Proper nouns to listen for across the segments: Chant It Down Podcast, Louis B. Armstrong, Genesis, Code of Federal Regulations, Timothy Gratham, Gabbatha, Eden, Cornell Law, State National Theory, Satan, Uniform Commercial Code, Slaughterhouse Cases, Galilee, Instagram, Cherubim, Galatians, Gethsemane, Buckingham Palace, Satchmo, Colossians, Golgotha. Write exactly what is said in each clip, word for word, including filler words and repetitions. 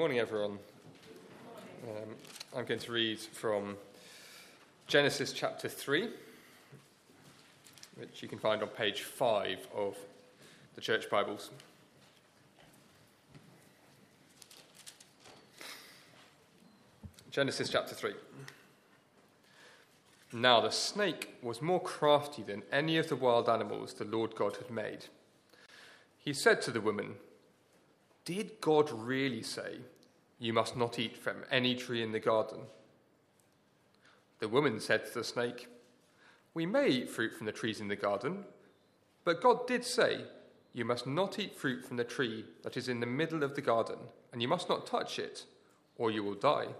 morning, everyone. Um, I'm going to read from Genesis chapter three, which you can find on page five of the Church Bibles. Genesis chapter three. Now the snake was more crafty than any of the wild animals the Lord God had made. He said to the woman, "Did God really say, 'You must not eat from any tree in the garden'?" The woman said to the snake, "We may eat fruit from the trees in the garden, but God did say, 'You must not eat fruit from the tree that is in the middle of the garden, and you must not touch it, or you will die.'"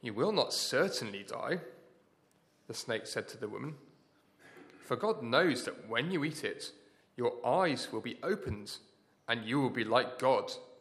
"You will not certainly die," the snake said to the woman, "for God knows that when you eat it, your eyes will be opened, and you will be like God,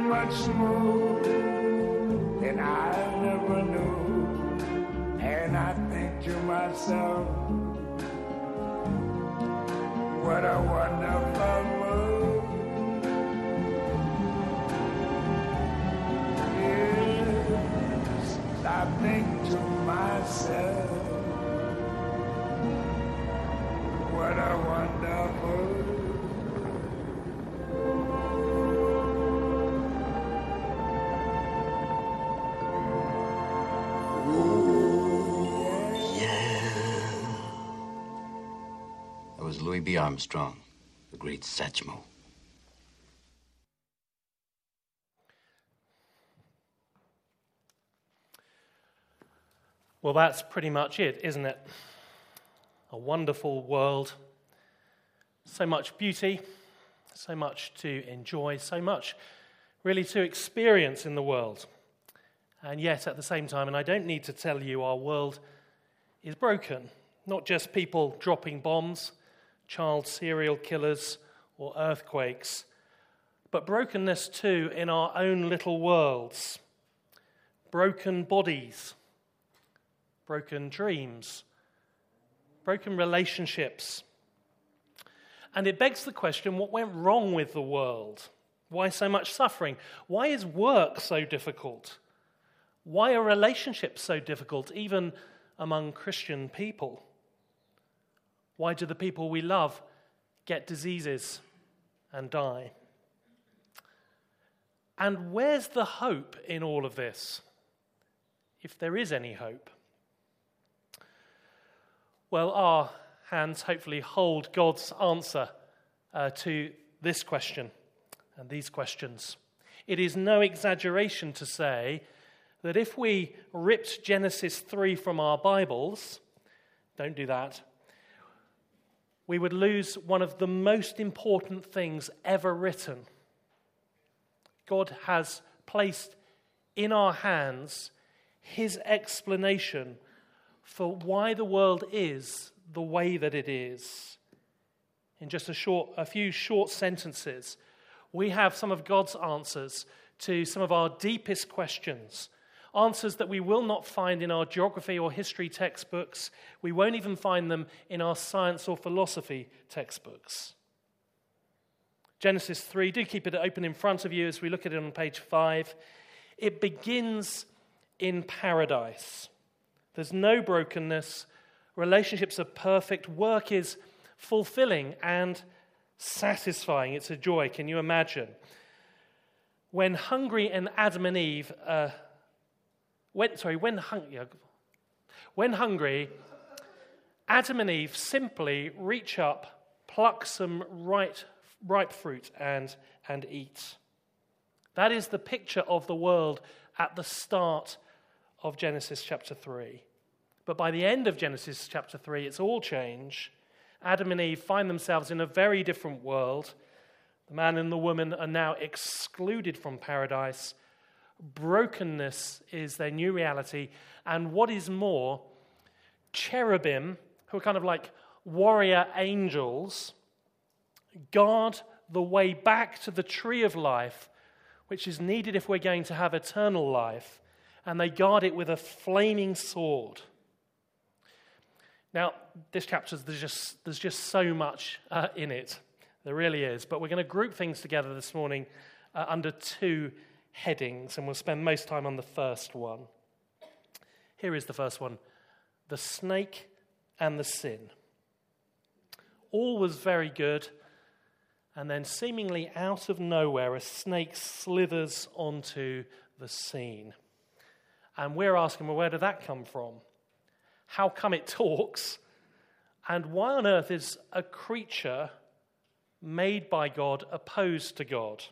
Much more than I never knew, and I think to myself, what a wonderful world. Yes, I think to myself, what a wonderful world. Louis B. Armstrong, the great Satchmo. Well, that's pretty much it, isn't it? A wonderful world. So much beauty, so much to enjoy, so much really to experience in the world. And yet, at the same time, and I don't need to tell you, our world is broken. Not just people dropping bombs, child serial killers, or earthquakes, but brokenness too in our own little worlds. Broken bodies, broken dreams, broken relationships. And it begs the question, what went wrong with the world? Why so much suffering? Why is work so difficult? Why are relationships so difficult, even among Christian people? Why do the people we love get diseases and die? And where's the hope in all of this, if there is any hope? Well, our hands hopefully hold God's answer uh, to this question and these questions. It is no exaggeration to say that if we ripped Genesis three from our Bibles, don't do that, we would lose one of the most important things ever written. God has placed in our hands his explanation for why the world is the way that it is. In just a short, a few short sentences, we have some of God's answers to some of our deepest questions. Answers that we will not find in our geography or history textbooks. We won't even find them in our science or philosophy textbooks. Genesis three, do keep it open in front of you as we look at it on page five. It begins in paradise. There's no brokenness. Relationships are perfect. Work is fulfilling and satisfying. It's a joy. Can you imagine? When hungry and Adam and Eve uh, When, sorry, when, hung- when hungry, Adam and Eve simply reach up, pluck some ripe, ripe fruit and, and eat. That is the picture of the world at the start of Genesis chapter three. But by the end of Genesis chapter three, it's all change. Adam and Eve find themselves in a very different world. The man and the woman are now excluded from paradise. Brokenness is their new reality. And what is more, cherubim, who are kind of like warrior angels, guard the way back to the tree of life, which is needed if we're going to have eternal life, and they guard it with a flaming sword. Now, this chapter, there's just, there's just so much uh, in it. There really is. But we're going to group things together this morning uh, under two headings, and we'll spend most time on the first one. Here is the first one, the snake and the sin. All was very good, and then seemingly out of nowhere, a snake slithers onto the scene. And we're asking, well, where did that come from? How come it talks? And why on earth is a creature made by God opposed to God?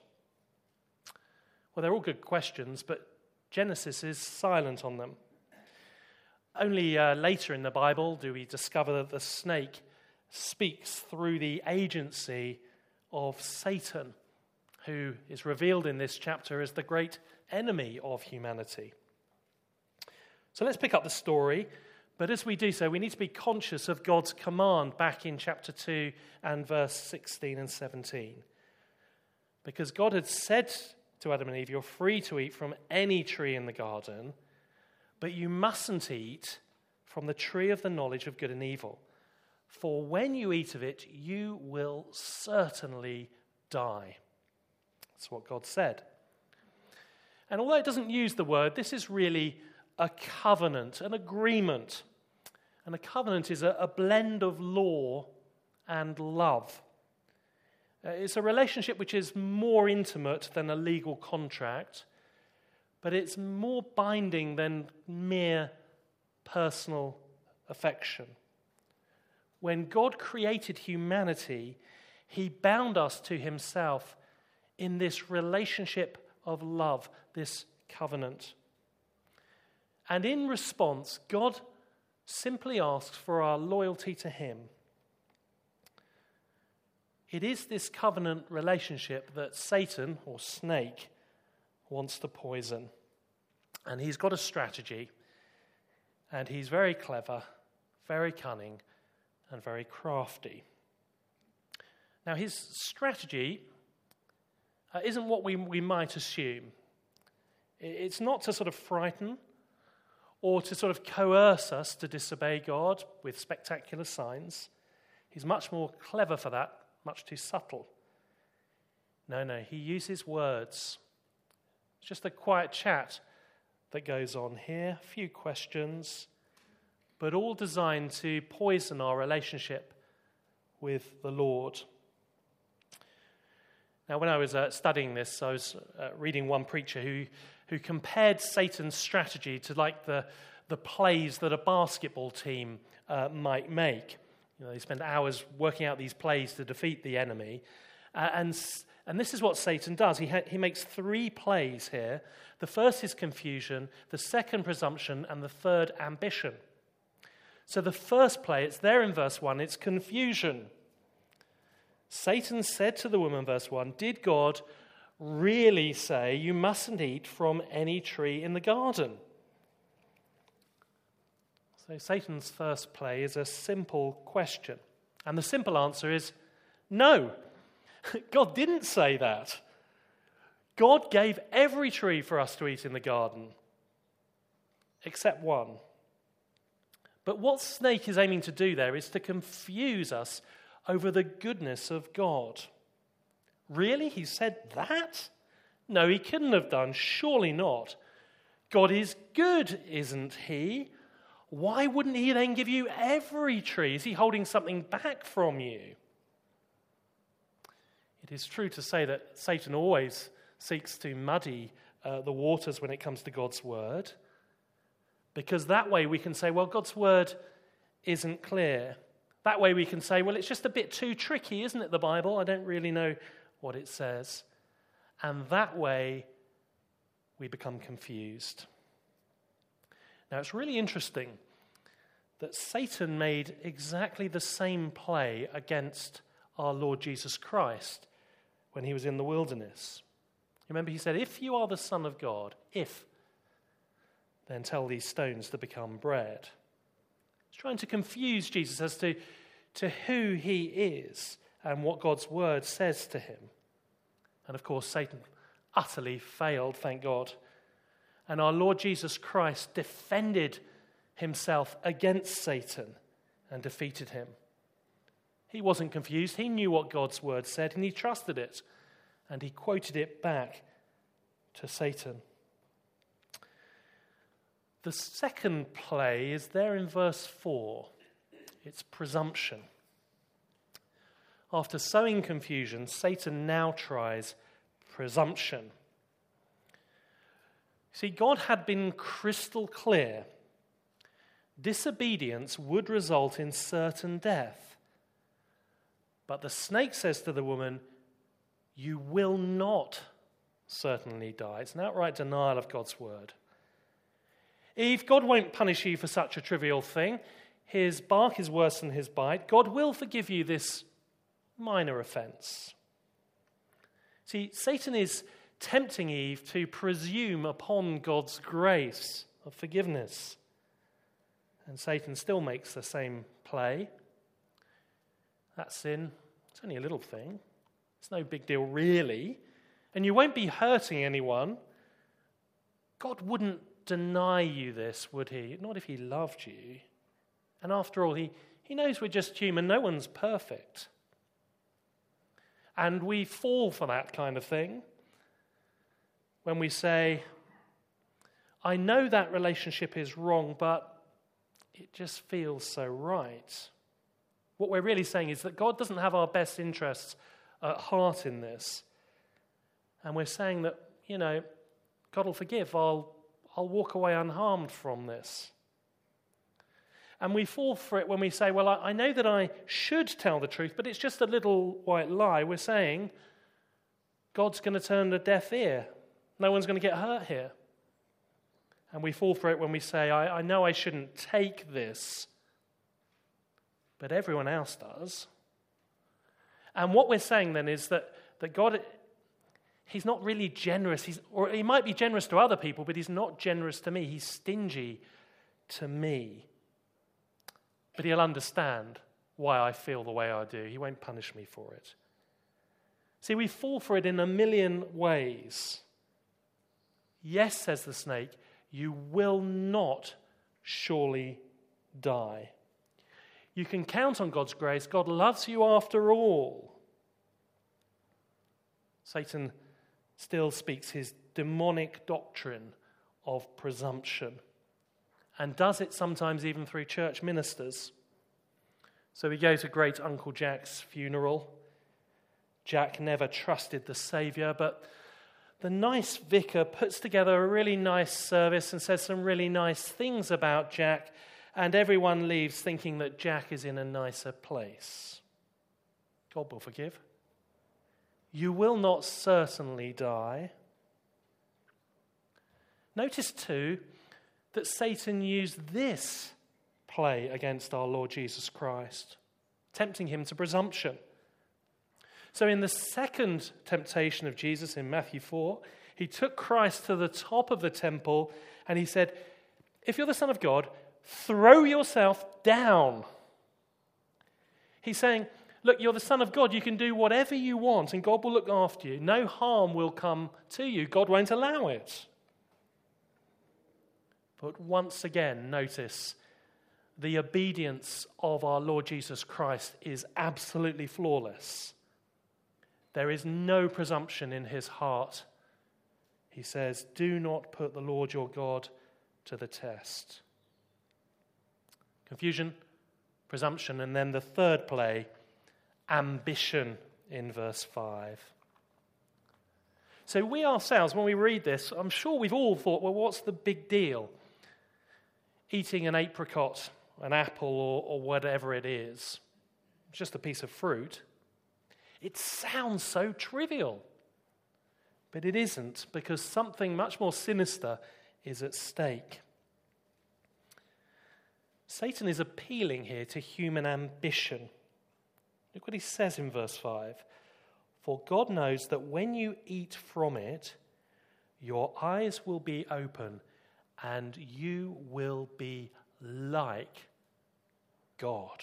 Well, they're all good questions, but Genesis is silent on them. Only uh, later in the Bible do we discover that the snake speaks through the agency of Satan, who is revealed in this chapter as the great enemy of humanity. So let's pick up the story. But as we do so, we need to be conscious of God's command back in chapter two and verse sixteen and seventeen. Because God had said to Adam and Eve, you're free to eat from any tree in the garden, but you mustn't eat from the tree of the knowledge of good and evil. For when you eat of it, you will certainly die. That's what God said. And although it doesn't use the word, this is really a covenant, an agreement. And a covenant is a, a blend of law and love. Uh, it's a relationship which is more intimate than a legal contract, but it's more binding than mere personal affection. When God created humanity, he bound us to himself in this relationship of love, this covenant. And in response, God simply asks for our loyalty to him. It is this covenant relationship that Satan, or snake, wants to poison. And he's got a strategy, and he's very clever, very cunning, and very crafty. Now, his strategy uh, isn't what we, we might assume. It's not to sort of frighten or to sort of coerce us to disobey God with spectacular signs. He's much more clever for that, much too subtle. No, no, he uses words. It's just a quiet chat that goes on here, a few questions, but all designed to poison our relationship with the Lord. Now, when I was uh, studying this, I was uh, reading one preacher who who compared Satan's strategy to like the, the plays that a basketball team uh, might make. You know, they spend hours working out these plays to defeat the enemy. Uh, and and this is what Satan does. He ha- he makes three plays here. The first is confusion, the second presumption, and the third ambition. So the first play, it's there in verse one, it's confusion. Satan said to the woman, verse one, did God really say you mustn't eat from any tree in the garden? So Satan's first play is a simple question. And the simple answer is no. God didn't say that. God gave every tree for us to eat in the garden, except one. But what snake is aiming to do there is to confuse us over the goodness of God. Really? He said that? No, he couldn't have done. Surely not. God is good, isn't he? Why wouldn't he then give you every tree? Is he holding something back from you? It is true to say that Satan always seeks to muddy uh, the waters when it comes to God's word. Because that way we can say, well, God's word isn't clear. That way we can say, well, it's just a bit too tricky, isn't it, the Bible? I don't really know what it says. And that way we become confused. Now, it's really interesting that Satan made exactly the same play against our Lord Jesus Christ when he was in the wilderness. Remember, he said, if you are the Son of God, if, then tell these stones to become bread. He's trying to confuse Jesus as to, to who he is and what God's word says to him. And of course, Satan utterly failed, thank God. And our Lord Jesus Christ defended himself against Satan and defeated him. He wasn't confused. He knew what God's word said, and he trusted it. And he quoted it back to Satan. The second play is there in verse four. It's presumption. After sowing confusion, Satan now tries presumption. See, God had been crystal clear. Disobedience would result in certain death. But the snake says to the woman, you will not certainly die. It's an outright denial of God's word. Eve, God won't punish you for such a trivial thing. His bark is worse than his bite. God will forgive you this minor offense. See, Satan is tempting Eve to presume upon God's grace of forgiveness. And Satan still makes the same play. That sin, it's only a little thing. It's no big deal, really. And you won't be hurting anyone. God wouldn't deny you this, would he? Not if he loved you. And after all, he, he knows we're just human. No one's perfect. And we fall for that kind of thing when we say, I know that relationship is wrong, but it just feels so right. What we're really saying is that God doesn't have our best interests at heart in this. And we're saying that, you know, God will forgive. I'll, I'll walk away unharmed from this. And we fall for it when we say, well, I, I know that I should tell the truth, but it's just a little white lie. We're saying God's going to turn a deaf ear. No one's going to get hurt here. And we fall for it when we say, I, I know I shouldn't take this, but everyone else does. And what we're saying then is that, that God, he's not really generous. He's, or he might be generous to other people, but he's not generous to me. He's stingy to me. But he'll understand why I feel the way I do. He won't punish me for it. See, we fall for it in a million ways. Yes, says the snake, you will not surely die. You can count on God's grace. God loves you after all. Satan still speaks his demonic doctrine of presumption and does it sometimes even through church ministers. So we go to great Uncle Jack's funeral. Jack never trusted the Saviour, but the nice vicar puts together a really nice service and says some really nice things about Jack. And everyone leaves thinking that Jack is in a nicer place. God will forgive. You will not certainly die. Notice too that Satan used this play against our Lord Jesus Christ, tempting him to presumption. So in the second temptation of Jesus in Matthew four, he took Christ to the top of the temple and he said, if you're the Son of God, throw yourself down. He's saying, look, you're the Son of God. You can do whatever you want and God will look after you. No harm will come to you. God won't allow it. But once again, notice the obedience of our Lord Jesus Christ is absolutely flawless. There is no presumption in his heart. He says, do not put the Lord your God to the test. Confusion, presumption, and then the third play, ambition in verse five. So we ourselves, when we read this, I'm sure we've all thought, well, what's the big deal? Eating an apricot, an apple, or, or whatever it is, just a piece of fruit. It sounds so trivial, but it isn't, because something much more sinister is at stake. Satan is appealing here to human ambition. Look what he says in verse five. For God knows that when you eat from it, your eyes will be open and you will be like God,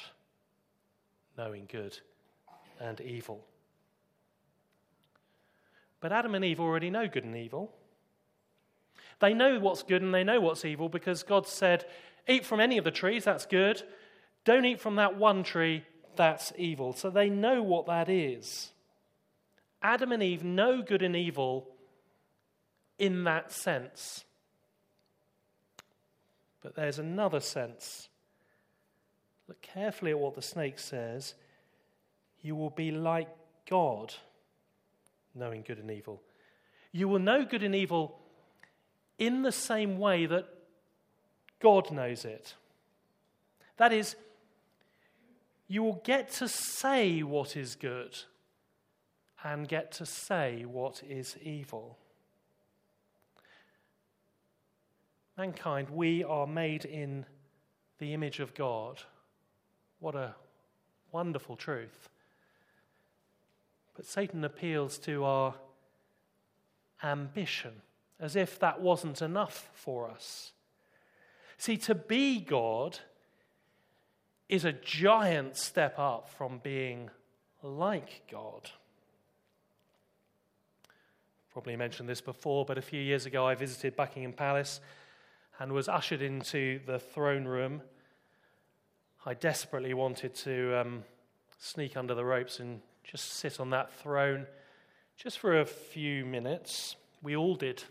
knowing good and evil. But Adam and Eve already know good and evil. They know what's good and they know what's evil because God said, eat from any of the trees, that's good. Don't eat from that one tree, that's evil. So they know what that is. Adam and Eve know good and evil in that sense. But there's another sense. Look carefully at what the snake says. You will be like God, knowing good and evil. You will know good and evil in the same way that God knows it. That is, you will get to say what is good and get to say what is evil. Mankind, we are made in the image of God. What a wonderful truth. But Satan appeals to our ambition, as if that wasn't enough for us. See, to be God is a giant step up from being like God. Probably mentioned this before, but a few years ago I visited Buckingham Palace and was ushered into the throne room. I desperately wanted to um, sneak under the ropes and just sit on that throne just for a few minutes. We all did.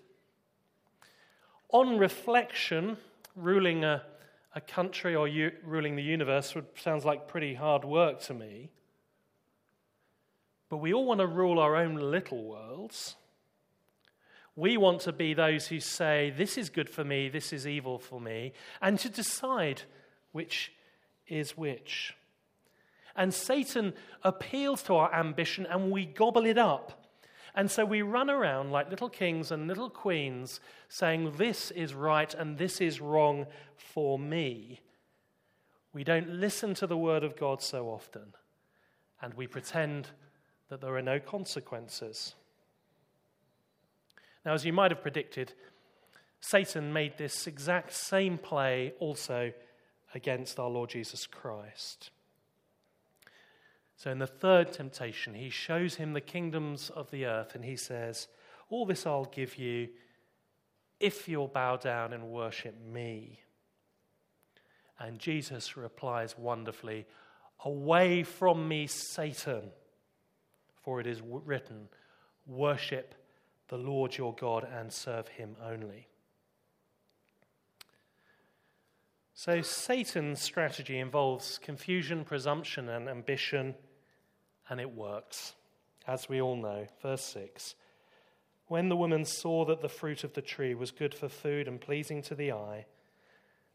On reflection, ruling a, a country or u- ruling the universe would, sounds like pretty hard work to me. But we all want to rule our own little worlds. We want to be those who say, this is good for me, this is evil for me, and to decide which is which. And Satan appeals to our ambition and we gobble it up. And so we run around like little kings and little queens saying, this is right and this is wrong for me. We don't listen to the word of God so often, and we pretend that there are no consequences. Now, as you might have predicted, Satan made this exact same play also against our Lord Jesus Christ. So in the third temptation, he shows him the kingdoms of the earth and he says, all this I'll give you if you'll bow down and worship me. And Jesus replies wonderfully, away from me, Satan, for it is written, worship the Lord your God and serve him only. So Satan's strategy involves confusion, presumption, and ambition, and it works, as we all know. Verse six, when the woman saw that the fruit of the tree was good for food and pleasing to the eye,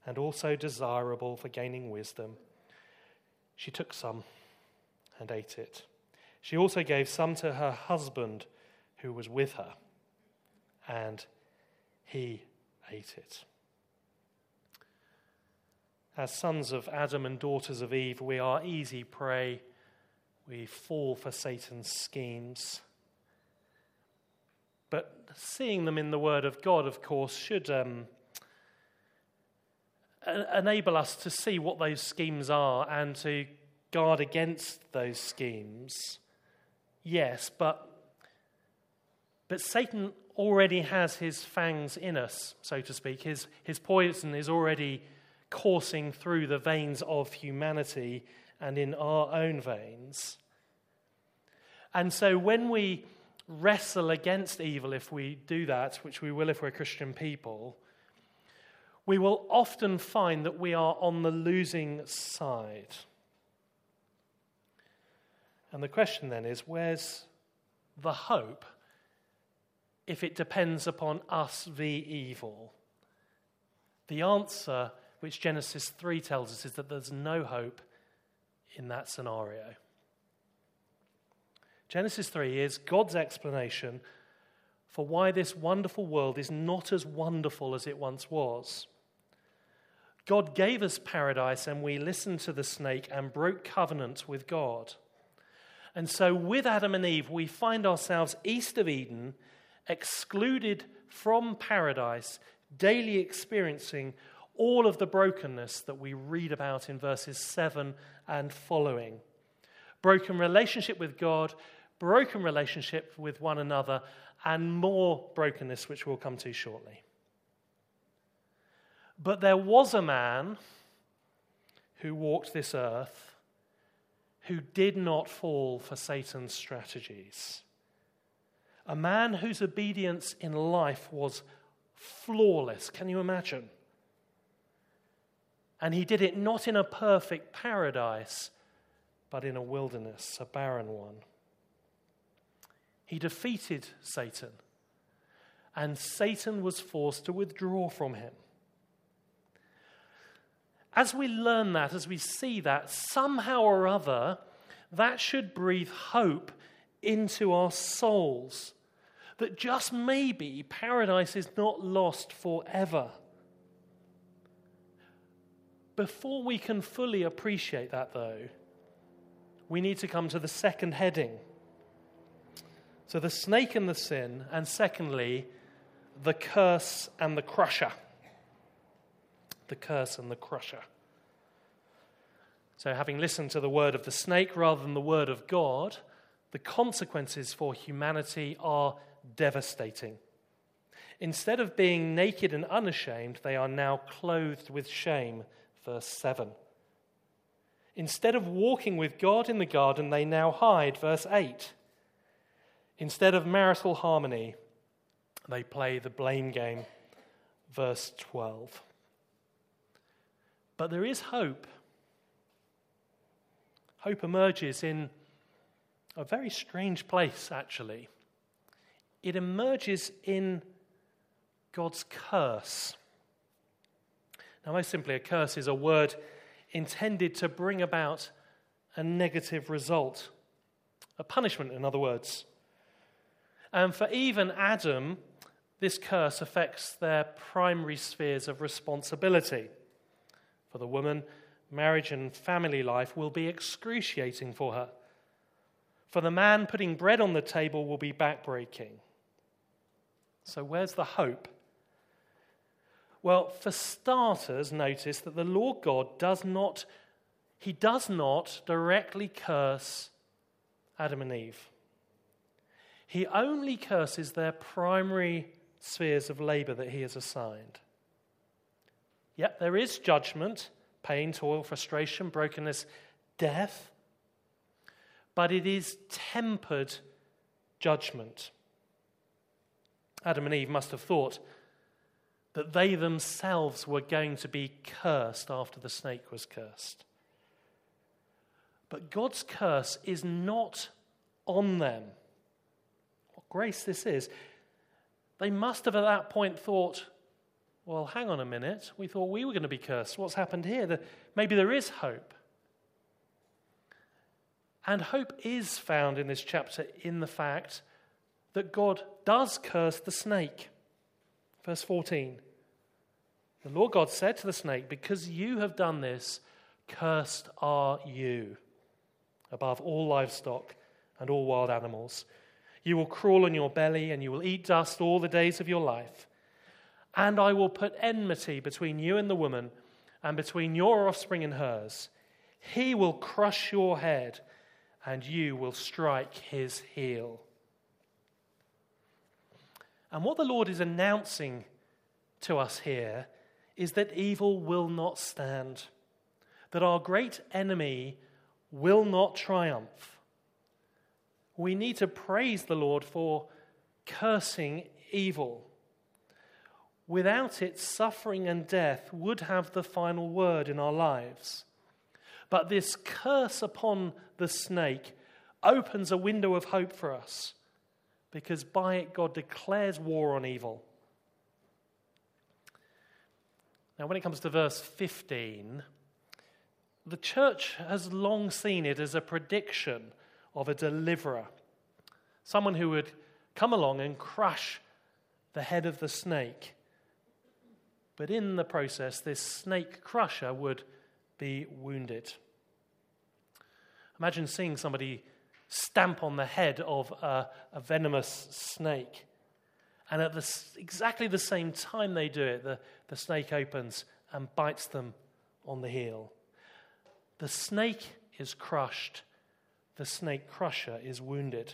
and also desirable for gaining wisdom, she took some and ate it. She also gave some to her husband who was with her, and he ate it. As sons of Adam and daughters of Eve, we are easy prey. We fall for Satan's schemes. But seeing them in the Word of God, of course, should um, enable us to see what those schemes are and to guard against those schemes. Yes, but, but Satan already has his fangs in us, so to speak. His, his poison is already coursing through the veins of humanity and in our own veins. And so when we wrestle against evil, if we do that, which we will if we're Christian people, we will often find that we are on the losing side. And the question then is, where's the hope if it depends upon us v. evil? The answer, which Genesis three tells us, is that there's no hope in that scenario. Genesis three is God's explanation for why this wonderful world is not as wonderful as it once was. God gave us paradise and we listened to the snake and broke covenant with God. And so with Adam and Eve, we find ourselves east of Eden, excluded from paradise, daily experiencing all of the brokenness that we read about in verses seven and following. Broken relationship with God, broken relationship with one another, and more brokenness, which we'll come to shortly. But there was a man who walked this earth who did not fall for Satan's strategies. A man whose obedience in life was flawless. Can you imagine? And he did it not in a perfect paradise, but in a wilderness, a barren one. He defeated Satan, and Satan was forced to withdraw from him. As we learn that, as we see that, somehow or other, that should breathe hope into our souls, that just maybe paradise is not lost forever. Before we can fully appreciate that, though, we need to come to the second heading. So the snake and the sin, and secondly, the curse and the crusher. The curse and the crusher. So having listened to the word of the snake rather than the word of God, the consequences for humanity are devastating. Instead of being naked and unashamed, they are now clothed with shame, verse seven. Instead of walking with God in the garden, they now hide, verse eight. Instead of marital harmony, they play the blame game, verse twelve. But there is hope. Hope emerges in a very strange place, actually. It emerges in God's curse. Now, most simply, a curse is a word intended to bring about a negative result, a punishment, in other words. And for Eve and Adam, this curse affects their primary spheres of responsibility. For the woman, marriage and family life will be excruciating for her. For the man, putting bread on the table will be backbreaking. So where's the hope? Well, for starters, notice that the Lord God does not, he does not directly curse Adam and Eve. He only curses their primary spheres of labor that he has assigned. Yet there is judgment, pain, toil, frustration, brokenness, death, but it is tempered judgment. Adam and Eve must have thought that they themselves were going to be cursed after the snake was cursed. But God's curse is not on them. What grace this is. They must have at that point thought, well, hang on a minute. We thought we were going to be cursed. What's happened here? Maybe there is hope. And hope is found in this chapter in the fact that God does curse the snake. Verse fourteen. The Lord God said to the snake, "Because you have done this, cursed are you above all livestock and all wild animals. You will crawl on your belly and you will eat dust all the days of your life. And I will put enmity between you and the woman, and between your offspring and hers. He will crush your head, and you will strike his heel." And what the Lord is announcing to us here is that evil will not stand, that our great enemy will not triumph. We need to praise the Lord for cursing evil. Without it, suffering and death would have the final word in our lives. But this curse upon the snake opens a window of hope for us, because by it God declares war on evil. Now, when it comes to verse fifteen, the church has long seen it as a prediction of a deliverer, someone who would come along and crush the head of the snake. But in the process, this snake crusher would be wounded. Imagine seeing somebody stamp on the head of a, a venomous snake. And at the, exactly the same time they do it, the, the snake opens and bites them on the heel. The snake is crushed. The snake crusher is wounded.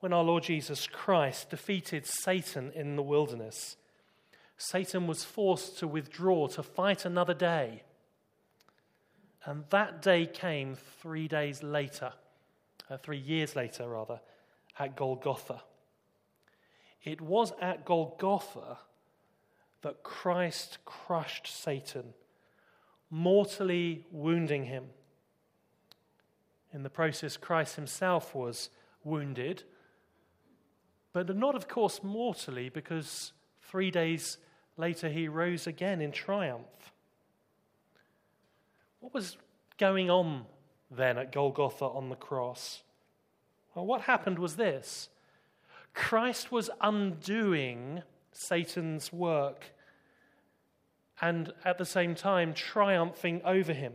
When our Lord Jesus Christ defeated Satan in the wilderness, Satan was forced to withdraw to fight another day. And that day came three days later, uh, three years later rather, at Golgotha. It was at Golgotha that Christ crushed Satan, mortally wounding him. In the process, Christ himself was wounded, but not, of course, mortally, because three days later he rose again in triumph. What was going on then at Golgotha on the cross? Well, what happened was this. Christ was undoing Satan's work and at the same time triumphing over him.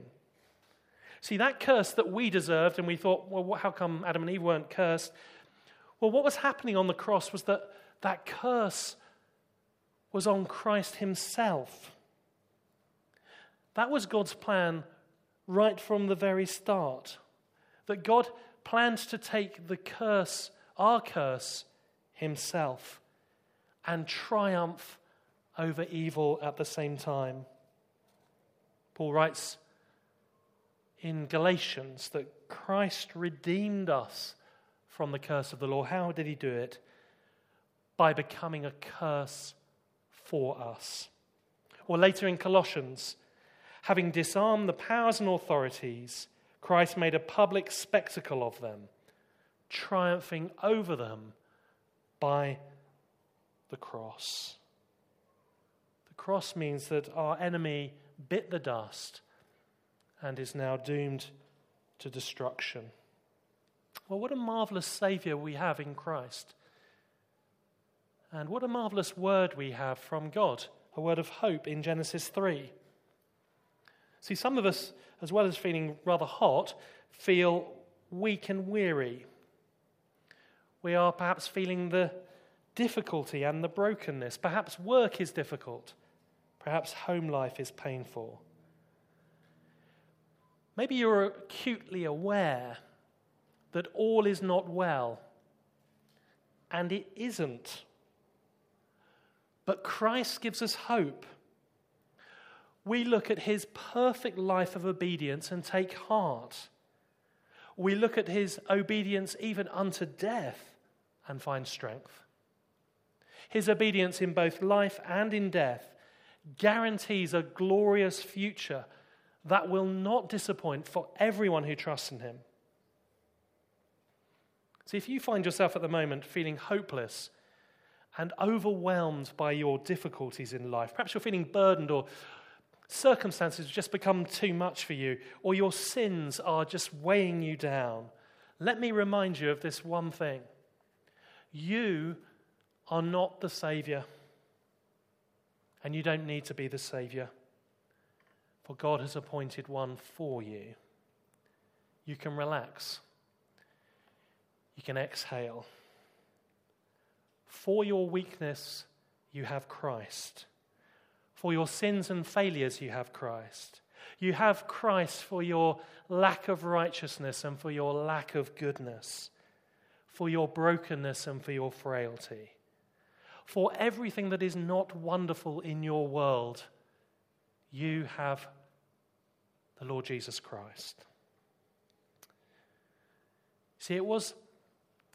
See, that curse that we deserved, and we thought, well, how come Adam and Eve weren't cursed? Well, what was happening on the cross was that that curse was on Christ himself. That was God's plan right from the very start, that God planned to take the curse, our curse, himself, and triumph over evil at the same time. Paul writes in Galatians that Christ redeemed us from the curse of the law. How did he do it? By becoming a curse for us. Or later in Colossians, having disarmed the powers and authorities, Christ made a public spectacle of them, triumphing over them by the cross. The cross means that our enemy bit the dust and is now doomed to destruction. Well, what a marvelous Saviour we have in Christ. And what a marvelous word we have from God, a word of hope in Genesis three. See, some of us, as well as feeling rather hot, feel weak and weary. We are perhaps feeling the difficulty and the brokenness. Perhaps work is difficult. Perhaps home life is painful. Maybe you're acutely aware that all is not well, and it isn't. But Christ gives us hope. We look at his perfect life of obedience and take heart. We look at his obedience even unto death and find strength. His obedience in both life and in death guarantees a glorious future that will not disappoint for everyone who trusts in him. See, if you find yourself at the moment feeling hopeless and overwhelmed by your difficulties in life, perhaps you're feeling burdened or circumstances have just become too much for you, or your sins are just weighing you down, let me remind you of this one thing. You are not the Saviour, and you don't need to be the Saviour. For God has appointed one for you. You can relax. You can exhale. For your weakness, you have Christ. For your sins and failures, you have Christ. You have Christ for your lack of righteousness and for your lack of goodness, for your brokenness and for your frailty, for everything that is not wonderful in your world. You have the Lord Jesus Christ. See, it was,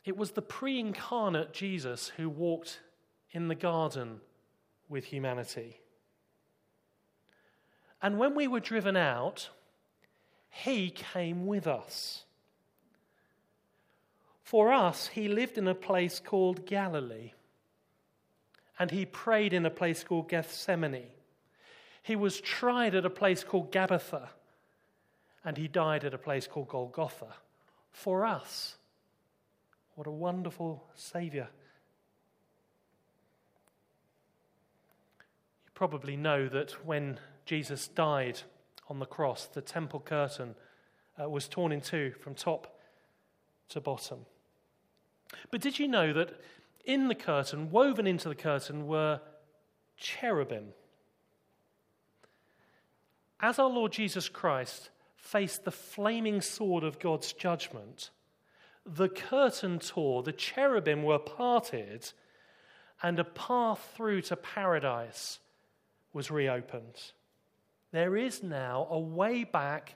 it was the pre-incarnate Jesus who walked in the garden with humanity. And when we were driven out, he came with us. For us, he lived in a place called Galilee, and he prayed in a place called Gethsemane. He was tried at a place called Gabbatha, and he died at a place called Golgotha for us. What a wonderful Saviour. probably know that when Jesus died on the cross, the temple curtain uh, was torn in two from top to bottom. But did you know that in the curtain, woven into the curtain, were cherubim? As our Lord Jesus Christ faced the flaming sword of God's judgment, the curtain tore, the cherubim were parted, and a path through to paradise was reopened. There is now a way back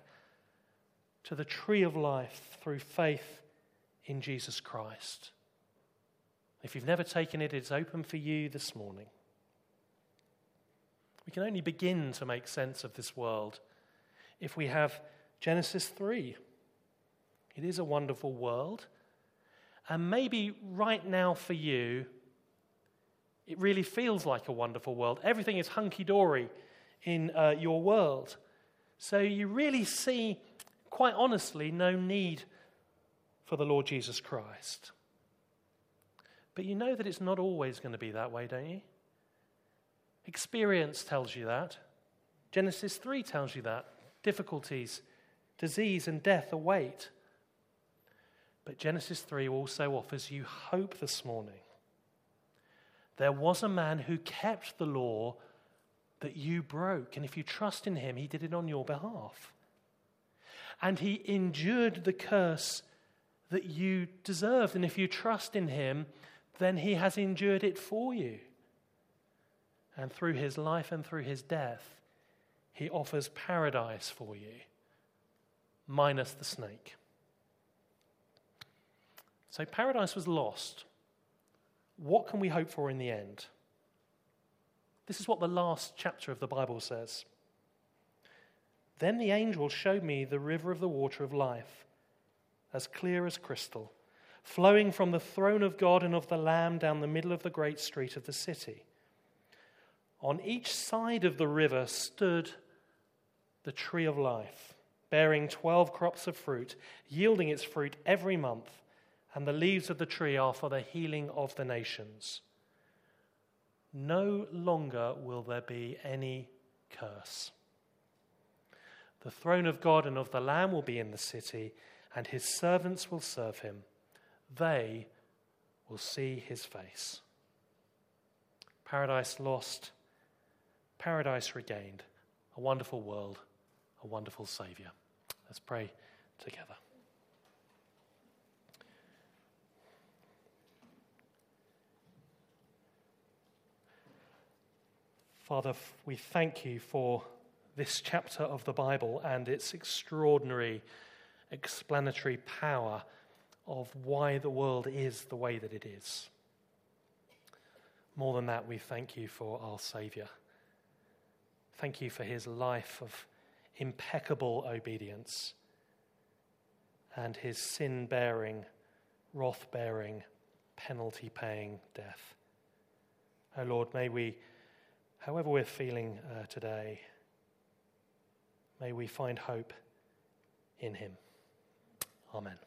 to the tree of life through faith in Jesus Christ. If you've never taken it, it's open for you this morning. We can only begin to make sense of this world if we have Genesis three. It is a wonderful world. And maybe right now for you, it really feels like a wonderful world. Everything is hunky-dory in uh, your world. So you really see, quite honestly, no need for the Lord Jesus Christ. But you know that it's not always going to be that way, don't you? Experience tells you that. Genesis three tells you that. Difficulties, disease and death await. But Genesis three also offers you hope this morning. There was a man who kept the law that you broke, and if you trust in him, he did it on your behalf. And he endured the curse that you deserved, and if you trust in him, then he has endured it for you. And through his life and through his death, he offers paradise for you, minus the snake. So paradise was lost. What can we hope for in the end? This is what the last chapter of the Bible says. Then the angel showed me the river of the water of life, as clear as crystal, flowing from the throne of God and of the Lamb down the middle of the great street of the city. On each side of the river stood the tree of life, bearing twelve crops of fruit, yielding its fruit every month, and the leaves of the tree are for the healing of the nations. No longer will there be any curse. The throne of God and of the Lamb will be in the city, and his servants will serve him. They will see his face. Paradise lost, paradise regained, a wonderful world, a wonderful Saviour. Let's pray together. Father, we thank you for this chapter of the Bible and its extraordinary explanatory power of why the world is the way that it is. More than that, we thank you for our Saviour. Thank you for his life of impeccable obedience and his sin-bearing, wrath-bearing, penalty-paying death. Oh Lord, may we, however we're feeling uh, today, may we find hope in him. Amen.